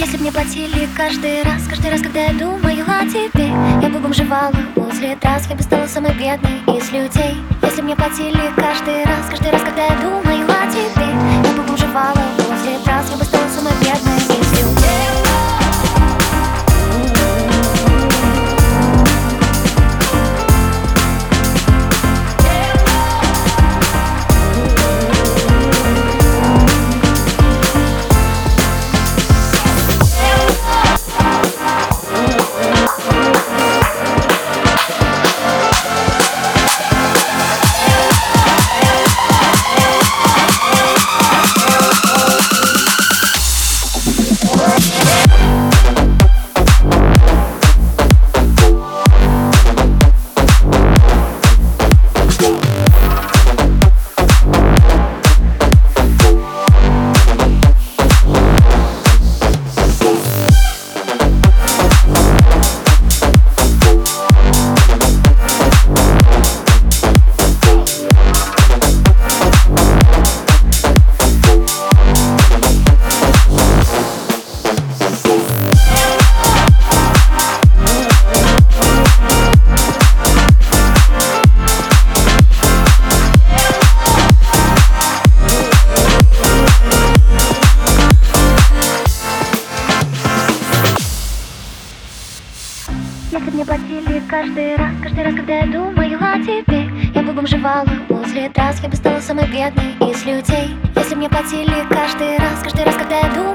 Если б мне платили каждый раз, когда я думаю о тебе, я бы бомжевала возле трасс, я бы стала самой бедной из людей. Если б мне платили каждый раз, когда я думаю о тебе, я бы бомжевала возле трасс, я бы стала самой бедной из людей. Если б мне платили каждый раз, когда я думаю о тебе, я бы бомжевала возле трасс, я бы стала самой бедной из людей. Если б мне платили каждый раз, когда я думаю